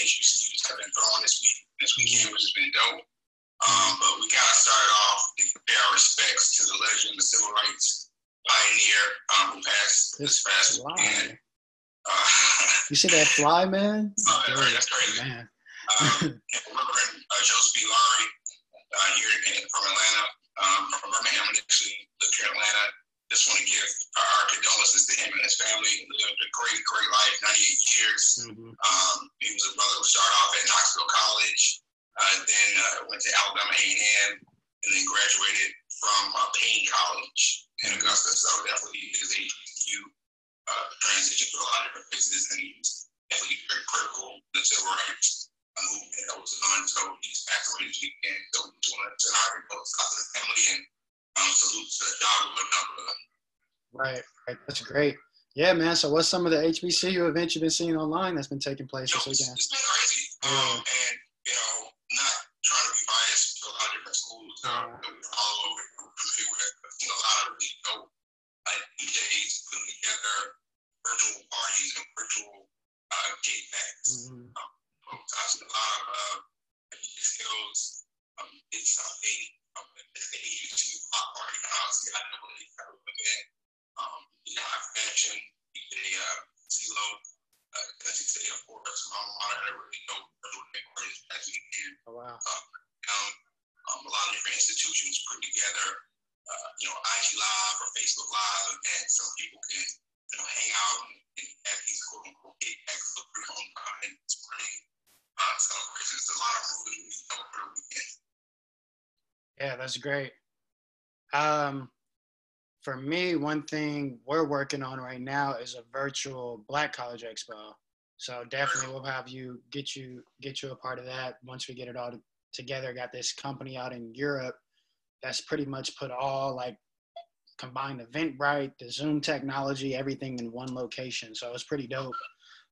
HBCUs have been growing this weekend, which has been dope. But we got to start off and pay our respects to the legend, the civil rights pioneer who passed this past weekend. You see that fly, man? That's crazy. Man. Reverend Joseph B. Lurie here from Atlanta, from Birmingham, actually lived here in Atlanta. Just want to give our condolences to him and his family. He lived a great, great life, 98 years. Mm-hmm. He was a brother who started off at Knoxville College, then went to Alabama A&M, and then graduated from Payne College in Augusta. So definitely his HBCU transition through a lot of different places, and he was definitely very critical to the civil rights movement that was on. So he's back to this weekend. So we just want to honor both sides of the family and salute to the job of another. Right. That's great. Yeah, man. So what's some of the HBCU events you've been seeing online that's been taking place this weekend? It's been crazy. And, not trying to be biased to a lot of different schools that we follow over and we're familiar with. I've seen a lot of really dope DJs putting together virtual parties and virtual kickbacks. Mm-hmm. I've seen a lot of skills, it's something the HBCU block party house, I know they have an event. I've mentioned DJ CeeLo, as you say, of course, my mom had a really dope virtual day party this past weekend. Oh, wow. A lot of different institutions put together, IG Live or Facebook Live events so people can, hang out and have these quote-unquote kickbacks of their hometown in the spring. Celebrations, a lot of movies over the weekend. Yeah, that's great. For me, one thing we're working on right now is a virtual Black College Expo. So definitely we'll have you get you a part of that once we get it all together. Got this company out in Europe that's pretty much put all combined Eventbrite, the Zoom technology, everything in one location. So it's pretty dope.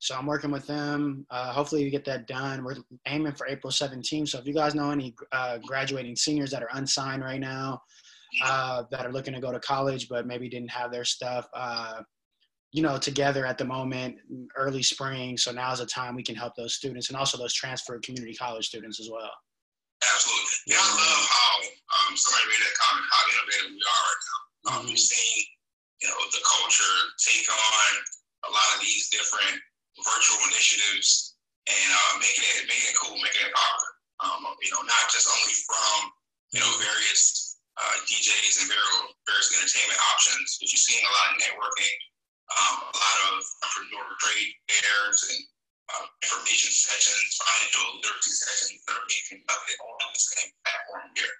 So I'm working with them. Hopefully we get that done. We're aiming for April 17th. So if you guys know any graduating seniors that are unsigned right now, that are looking to go to college but maybe didn't have their stuff, together at the moment, early spring. So now's the time we can help those students and also those transferred community college students as well. Absolutely. Yeah, I love how somebody made that comment how innovative we are right now. We've seen, the culture take on a lot of these different virtual initiatives and making it cool, making it popular. Not just only from various DJs and various entertainment options, but you're seeing a lot of networking, a lot of entrepreneur trade fairs and information sessions, financial literacy sessions that are being conducted all on the same platform here.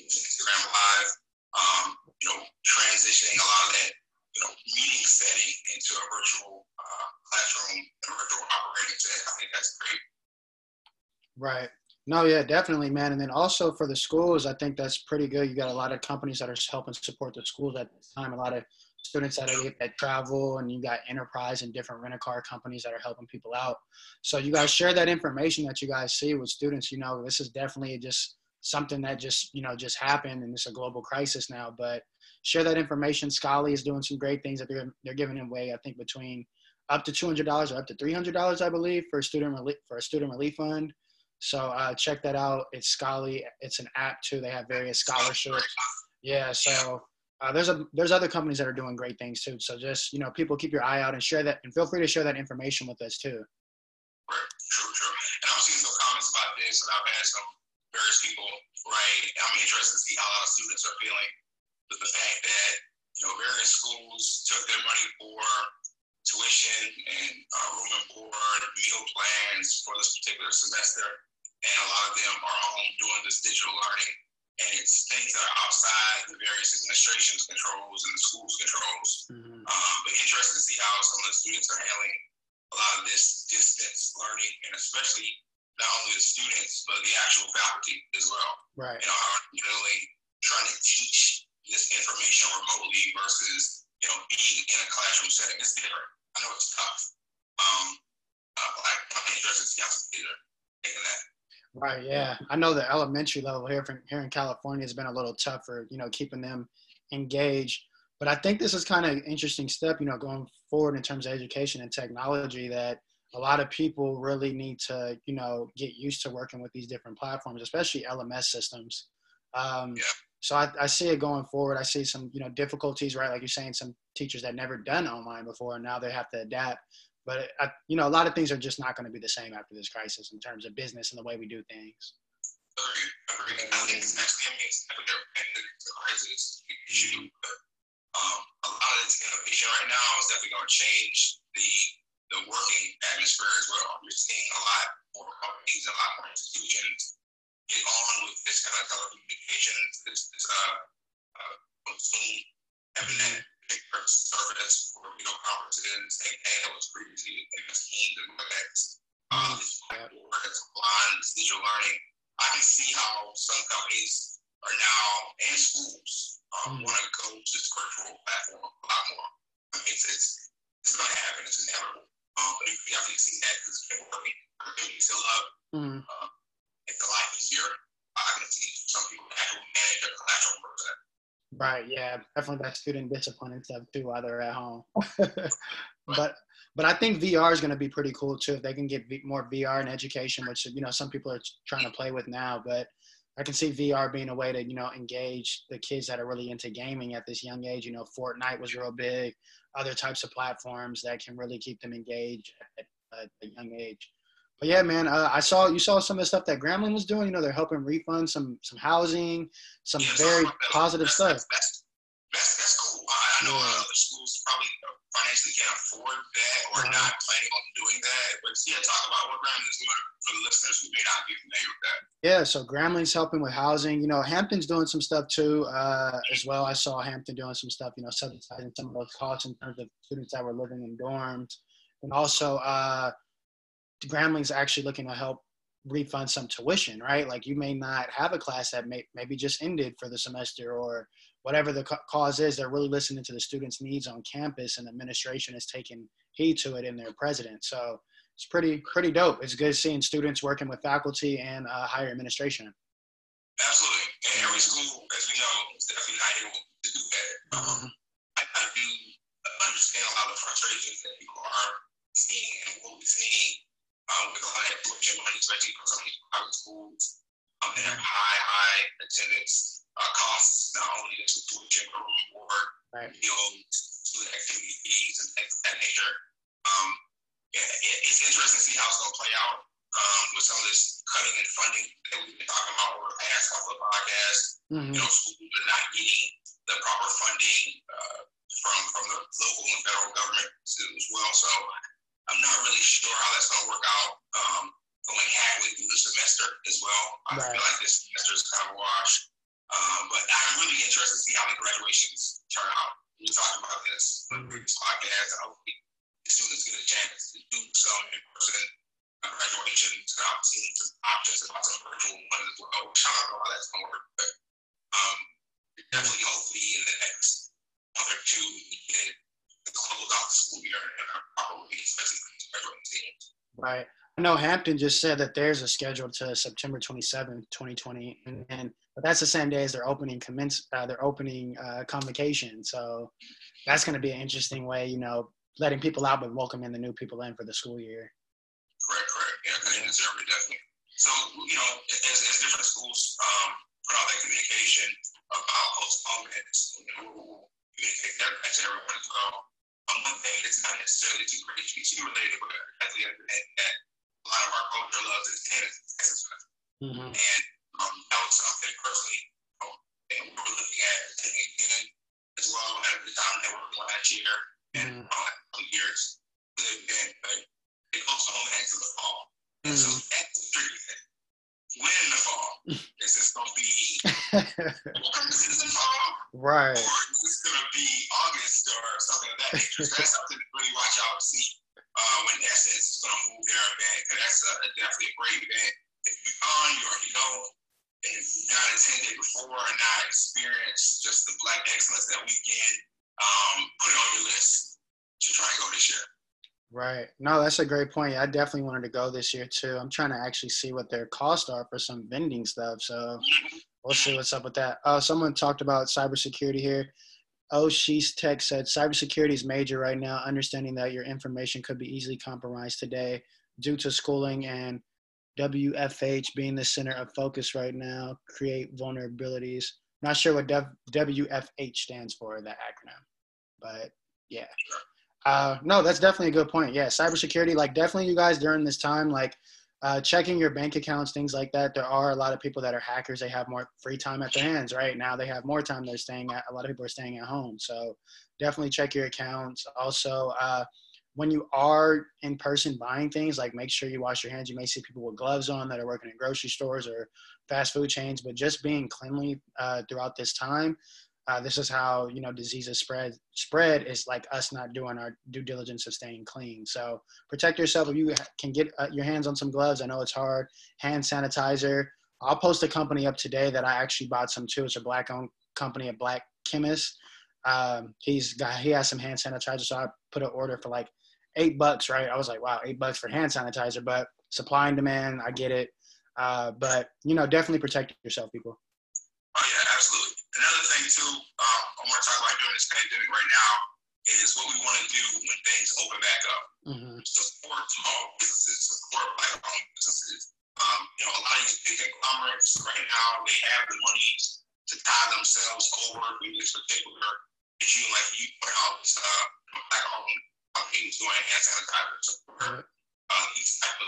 Instagram Live, transitioning a lot of that meeting setting into a virtual classroom, a virtual operating set. I think that's great. Right. No, yeah, definitely, man. And then also for the schools, I think that's pretty good. You got a lot of companies that are helping support the schools at this time. A lot of students that are at travel, and you got enterprise and different rent-a-car companies that are helping people out. So you guys share that information that you guys see with students. This is definitely just something that just happened, and it's a global crisis now, but share that information. Scholarly is doing some great things that they're giving away. I think between up to $200 or up to $300, I believe, for a student relief fund. So check that out. It's Scholarly. It's an app too. They have various scholarships. Yeah. So there's other companies that are doing great things too. So just people keep your eye out and share that, and feel free to share that information with us too. True. And I've seen some comments about this, and I've asked some various people. Right. I'm interested to see how a lot of students are feeling. But the fact that various schools took their money for tuition and room and board, meal plans for this particular semester, and a lot of them are home doing this digital learning, and it's things that are outside the various administration's controls and the school's controls. But interesting to see how some of the students are handling a lot of this distance learning, and especially not only the students but the actual faculty as well. Right. How they're really trying to teach this information remotely versus, being in a classroom setting. It's different. I know it's tough. I'm interested to see how some kids are taking that. Right, yeah. I know the elementary level here in California has been a little tougher, keeping them engaged. But I think this is kind of an interesting step, going forward in terms of education and technology that a lot of people really need to, you know, get used to working with these different platforms, especially LMS systems. So I see it going forward. I see some, you know, difficulties, right? Like you're saying, some teachers that never done online before, and now they have to adapt. But, you know, a lot of things are just not going to be the same after this crisis in terms of business and the way we do things. A lot of this innovation right now is definitely going to change the working atmosphere as well. You're seeing a lot more companies, a lot more institutions get on with this kind of telecommunications, Zoom, having that service for video conferences, same thing that was previously MS Teams and WebEx, this platform that's online, digital learning. I can see how some companies are now, and schools, want to go to this virtual platform a lot more. I mean, it's going to happen. It's inevitable. But you can definitely see that because it's been working. It's still up. It's a lot easier. I can see some people that will manage their collateral work. Right, yeah. Definitely that student discipline and stuff, too, while they're at home. But I think VR is going to be pretty cool, too, if they can get more VR in education, which, you know, some people are trying to play with now. But I can see VR being a way to, you know, engage the kids that are really into gaming at this young age. You know, Fortnite was real big, other types of platforms that can really keep them engaged at a young age. But yeah, man, you saw some of the stuff that Grambling was doing. You know, they're helping refund some housing, some very positive stuff. That's cool. I know other schools probably financially can't afford that or not planning on doing that. But yeah, talk about what Grambling's doing for the listeners who may not be familiar with that. Yeah, so Grambling's helping with housing. You know, Hampton's doing some stuff too as well. I saw Hampton doing some stuff, you know, subsidizing some of those costs in terms of students that were living in dorms. And also Grambling's actually looking to help refund some tuition, right? Like you may not have a class that maybe just ended for the semester or whatever the cause is. They're really listening to the students' needs on campus, and administration is taking heed to it in their president. So it's pretty dope. It's good seeing students working with faculty and higher administration. Absolutely. And every school, as we know, is definitely not able to do that. I do understand a lot of frustrations that people are seeing and will be seeing with a lot of tuition money, especially for some of these private schools. They have high attendance costs, not only just with tuition, but room and board, meals, student activity fees, and things of that nature. It's interesting to see how it's going to play out with some of this cutting and funding that we've been talking about over the past couple of podcasts. You know, schools are not getting the proper funding from the local and federal government as well. So I'm not really sure how that's going to work out going halfway through the semester as well. I feel like this semester is kind of washed. But I'm really interested to see how the graduations turn out. We talked about this on the previous podcast. Hopefully, the students get a chance to do some in-person graduations. I've seen some options about some virtual ones as well. I don't know how that's going to work. But definitely, hopefully, in the next month or two, we get close out the school year and probably especially graduating teams. Right. I know Hampton just said that there's a schedule to September 27, 2020, and but that's the same day as their opening convocation. So that's going to be an interesting way, you know, letting people out but welcoming the new people in for the school year. Correct. Yeah, I deserve it, definitely. So, you know, as different schools put out that communication about postponements, you know, communicate that to everyone as well. One thing that's not necessarily too HBCU related, but definitely that a lot of our culture loves is tennis. And that was something personally that we were looking at again as well at the time that we were last year and years. But it goes home into the fall. And so that's the tricky thing. When in the fall, is this going to be fall? Right. Or is this going to be August or something of that nature? So that's something to really watch out and see. When Essence is going to move their event, because that's definitely a great event. If you're on, you already know, and if you've not attended before or not experienced just the Black Excellence that weekend, put it on your list to try and go this year. Right. No, that's a great point. I definitely wanted to go this year, too. I'm trying to actually see what their costs are for some vending stuff, so we'll see what's up with that. Someone talked about cybersecurity here. Oh, she's text said, cybersecurity is major right now, understanding that your information could be easily compromised today due to schooling and WFH being the center of focus right now, create vulnerabilities. Not sure what WFH stands for, that acronym, but yeah. No, that's definitely a good point. Yeah, cybersecurity, like definitely you guys during this time, like checking your bank accounts, things like that. There are a lot of people that are hackers. They have more free time at their hands, right? Now they have more time. They're staying at, a lot of people are staying at home. So definitely check your accounts. Also, when you are in person buying things, like make sure you wash your hands. You may see people with gloves on that are working in grocery stores or fast food chains, but just being cleanly throughout this time. This is how, you know, diseases spread is like us not doing our due diligence of staying clean. So protect yourself. If you can get your hands on some gloves, I know it's hard, hand sanitizer. I'll post a company up today that I actually bought some too. It's a black owned company, a black chemist. He has some hand sanitizer. So I put an order for like $8, right? I was like, wow, $8 for hand sanitizer, but supply and demand, I get it. But you know, definitely protect yourself, people. Oh yeah, absolutely. Another thing too, I want to talk about during this pandemic right now is what we want to do when things open back up. Mm-hmm. Support small businesses, support black-owned businesses. You know, a lot of these big conglomerates right now, they have the money to tie themselves over with this particular issue, like you put out this black-owned companies doing hand sanitizer. Support these type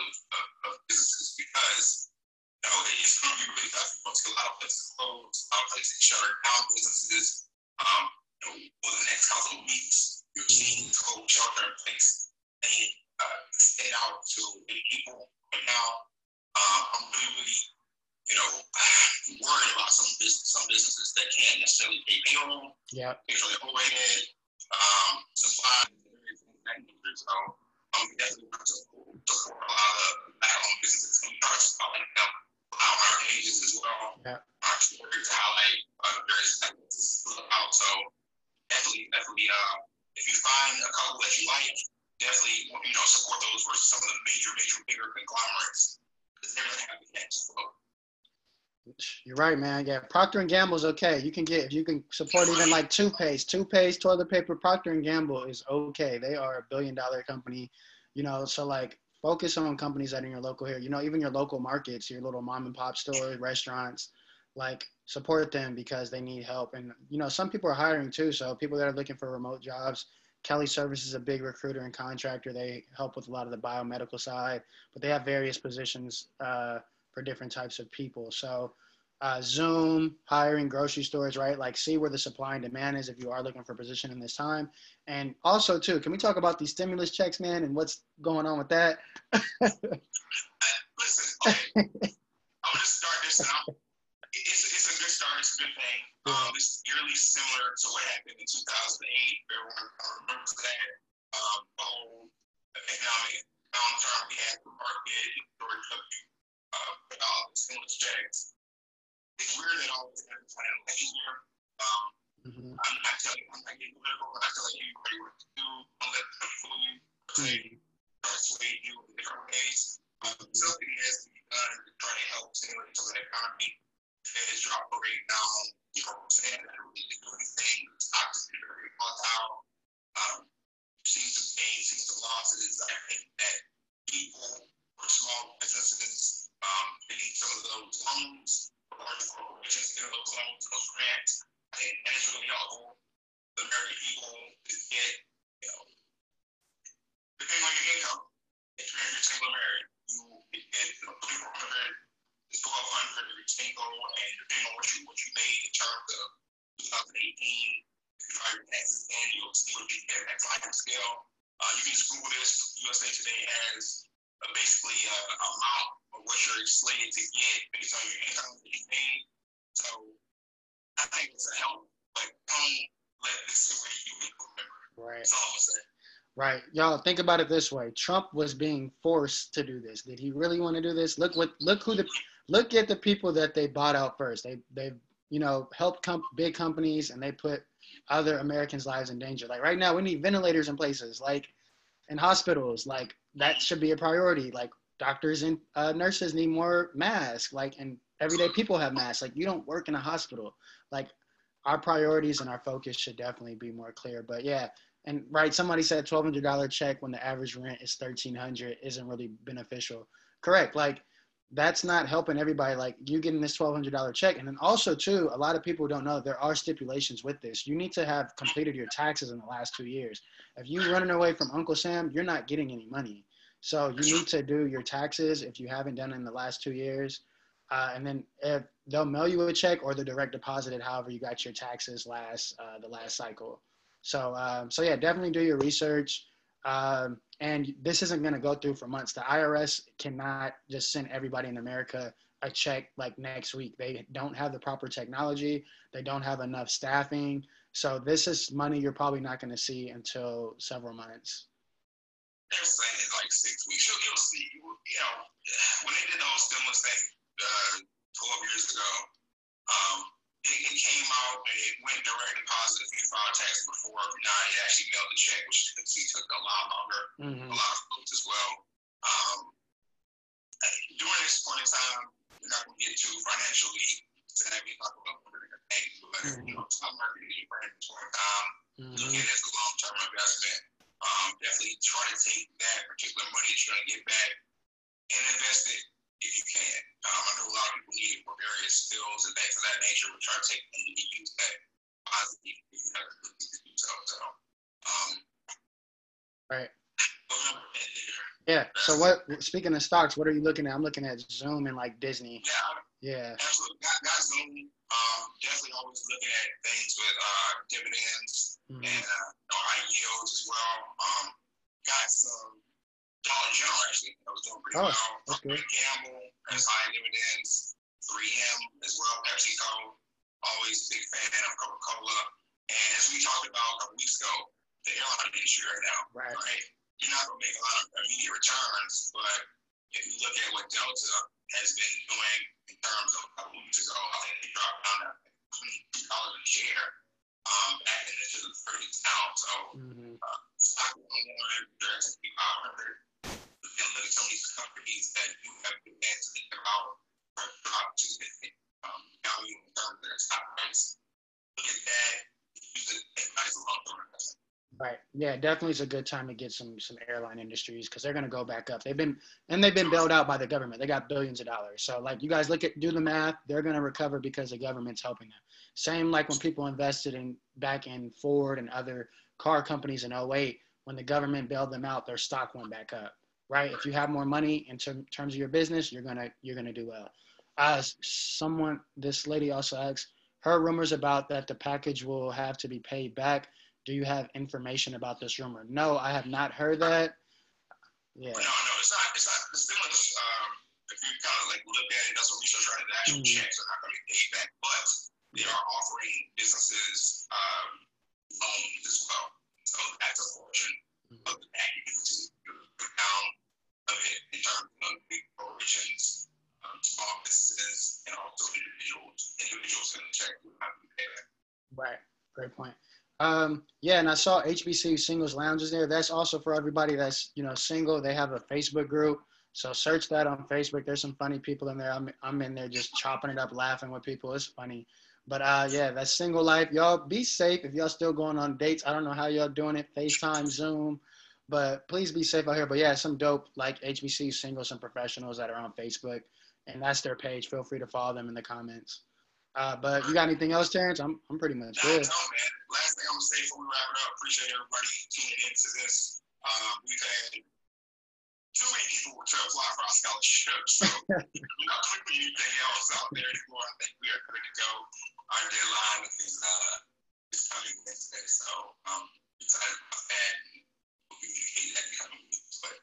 of businesses, because you know, it's going to be really tough. We're going to see a lot of places close, a lot of places shutting down businesses. You know, over the next couple of weeks, you're seeing this whole shelter in place and stay out to people right now. I'm really, you know, worried about some businesses that can't necessarily pay payroll. Yeah. They're really overhead, supplies, and everything. So, we definitely want to support a lot of black-owned businesses. We are just calling them our pages as well. Yeah. Our stories highlight various things to look out. So definitely, if you find a couple that you like, definitely, you know, support those versus some of the bigger conglomerates, because they're going to have the connections flow. You're right, man. Yeah, Procter and Gamble is okay. You can get, if you can support even like toothpaste, toilet paper, Procter and Gamble is okay. They are a $1 billion company, you know, so like focus on companies that are in your local here, you know, even your local markets, your little mom and pop stores, restaurants, like support them because they need help. And, you know, some people are hiring too. So people that are looking for remote jobs, Kelly Services is a big recruiter and contractor. They help with a lot of the biomedical side, but they have various positions, for different types of people. So Zoom, hiring, grocery stores, right? Like see where the supply and demand is if you are looking for a position in this time. And also too, can we talk about these stimulus checks, man, and what's going on with that? Listen, okay. I'm gonna start this out. It's a good start, it's a good thing. It's eerily similar to what happened in 2008. Everyone remembers that. The whole economic downturn we had from market and George W. Stimulus checks. It's weird that all this happens in an election year. I'm not getting political, but I'm telling everybody what to do. Don't let them fool you. Persuade you in different ways. Something has to be done to try to help stimulate the economy. The Fed has dropped the rate down. You know what I'm saying? I don't really do anything. The stocks have been very volatile. You've seen some gains, seen some losses. I think that people or small businesses, they need some of those loans, large corporations get those loans, those grants, and that is really helpful. The American people to get, you know, depending on your income, if you're single married, you get, you know, $2,400 to $1,200 every single, and depending on what you made in terms of 2018, if you try your taxes in, you'll see what you get at that sliding scale. You can just Google this. USA Today has basically an amount of what you're slated to get based on your income that you paid. So I think it's a help, but don't let this the way you remember. Right. That's all I'm saying. Right. Y'all think about it this way. Trump was being forced to do this. Did he really want to do this? Look at the people that they bought out first. They you know, helped big companies, and they put other Americans' lives in danger. Like right now we need ventilators in places, like in hospitals, like that should be a priority. Like doctors and nurses need more masks, like, and everyday people have masks. Like you don't work in a hospital. Like our priorities and our focus should definitely be more clear. But yeah, and right, somebody said $1,200 check when the average rent is $1,300 isn't really beneficial. Correct. Like, that's not helping everybody. Like, you getting this $1,200 check. And then also too, a lot of people don't know there are stipulations with this. You need to have completed your taxes in the last 2 years. If you're running away from Uncle Sam, you're not getting any money. So you need to do your taxes if you haven't done it in the last 2 years. And then if they'll mail you a check or the direct deposited, however you got your taxes the last cycle. So, yeah, definitely do your research. And this isn't going to go through for months. The IRS cannot just send everybody in America a check like next week. They don't have the proper technology. They don't have enough staffing. So this is money you're probably not going to see until several months. They're saying it's like 6 weeks. You'll see. You know, when they did the whole stimulus thing 12 years ago, it came out and it went direct deposit if you filed taxes before. If not, it actually mailed the check, which took a lot longer. Mm-hmm. A lot of folks as well. During this point in time, we're not going to get too financially to have me talk about one of the things, but you know, stock market is your point in time. Look at it as a long term investment. Definitely try to take that particular money you're trying to get back and invest it if you can. I know a lot of people need it for various skills and things of that nature, but try to take and use that positively if you have the ability to do so. Right. Yeah. So speaking of stocks, what are you looking at? I'm looking at Zoom and like Disney. Yeah. Absolutely. Got Zoom. Definitely always looking at things with dividends and high yields as well. Got some Dollar General actually. I was doing pretty well. Procter and Gamble has high dividends. 3M as well. PepsiCo. Always a big fan of Coca-Cola. And as we talked about a couple weeks ago, the airline industry right now. Right. You're not going to make a lot of immediate returns, but if you look at what Delta has been doing in terms of a couple weeks ago, I think they dropped down to $22 a share back into the 30s now. So, stock 101, the S&P 500, and look at some of these companies that do have demands to think about or drop to value in terms of their stock price. Look at that, use it as a long term investment. Right. Yeah, definitely is a good time to get some airline industries because they're going to go back up. They've been bailed out by the government. They got billions of dollars. So like you guys do the math. They're going to recover because the government's helping them. Same like when people invested back in Ford and other car companies in 2008, when the government bailed them out, their stock went back up. Right. If you have more money in terms of your business, you're going to do well. This lady also asked her rumors about that the package will have to be paid back. Do you have information about this rumor? No, I have not heard that. Yeah. No, it's not. It's not. The stimulus, if you kind of like look at it, that's what we should try to do. The actual checks are not going to be paid back, but they are offering businesses loans as well. So that's a portion of the package down of it in terms of big corporations, small businesses, and also individuals. Individuals in the check will not be paid back. Right. Great point. Yeah, and I saw HBCU Singles Lounge is there. That's also for everybody that's, you know, single. They have a Facebook group, so search that on Facebook. There's some funny people in there. I'm in there just chopping it up, laughing with people. It's funny. But, yeah, that's single life. Y'all be safe if y'all still going on dates. I don't know how y'all doing it, FaceTime, Zoom, but please be safe out here. But, yeah, some dope, like, HBCU Singles and Professionals that are on Facebook, and that's their page. Feel free to follow them in the comments. But you got anything else, Terrence? I'm pretty much good. No, man. Last thing I'm gonna say before we wrap it up. Appreciate everybody tuning into this. We've had too many people to apply for our scholarship, so we're not putting anything else out there anymore. I think we are good to go. Our deadline is coming Wednesday, so excited about that. We'll be getting that coming week. But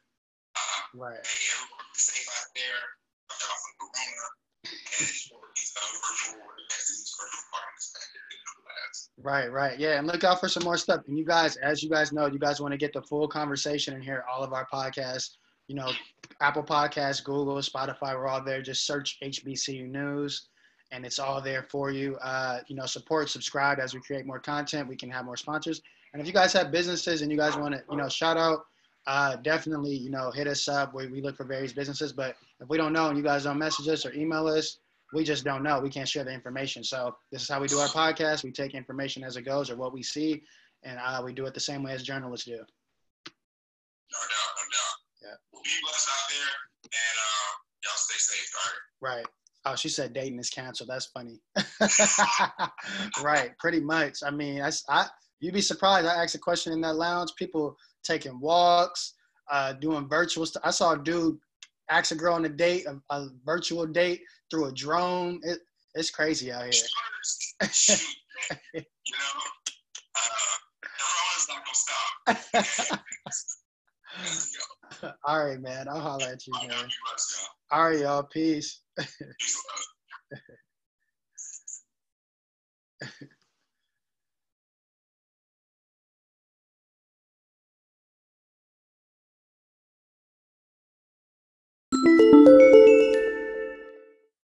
right. Hey, everyone, be safe out there. Watch out for Corona. Right. Yeah. And look out for some more stuff. And you guys, as you guys know, you guys want to get the full conversation and hear all of our podcasts, you know, Apple Podcasts, Google, Spotify, we're all there. Just search HBCU News and it's all there for you. You know, support, subscribe as we create more content. We can have more sponsors. And if you guys have businesses and you guys want to, you know, shout out, definitely, you know, hit us up. We look for various businesses, but if we don't know and you guys don't message us or email us, we just don't know. We can't share the information. So this is how we do our podcast. We take information as it goes or what we see, and we do it the same way as journalists do. No doubt, no doubt. Yeah. Well, be blessed out there, and y'all stay safe, all right? Right. Oh, she said dating is canceled. That's funny. Right, pretty much. I mean, you'd be surprised. I asked a question in that lounge. People taking walks, doing virtual stuff. I saw a dude ask a girl on a date, a virtual date through a drone. It's crazy out here. You know, corona's not gonna stop. All right, man. I'll holler at you, man. All right, y'all. Peace.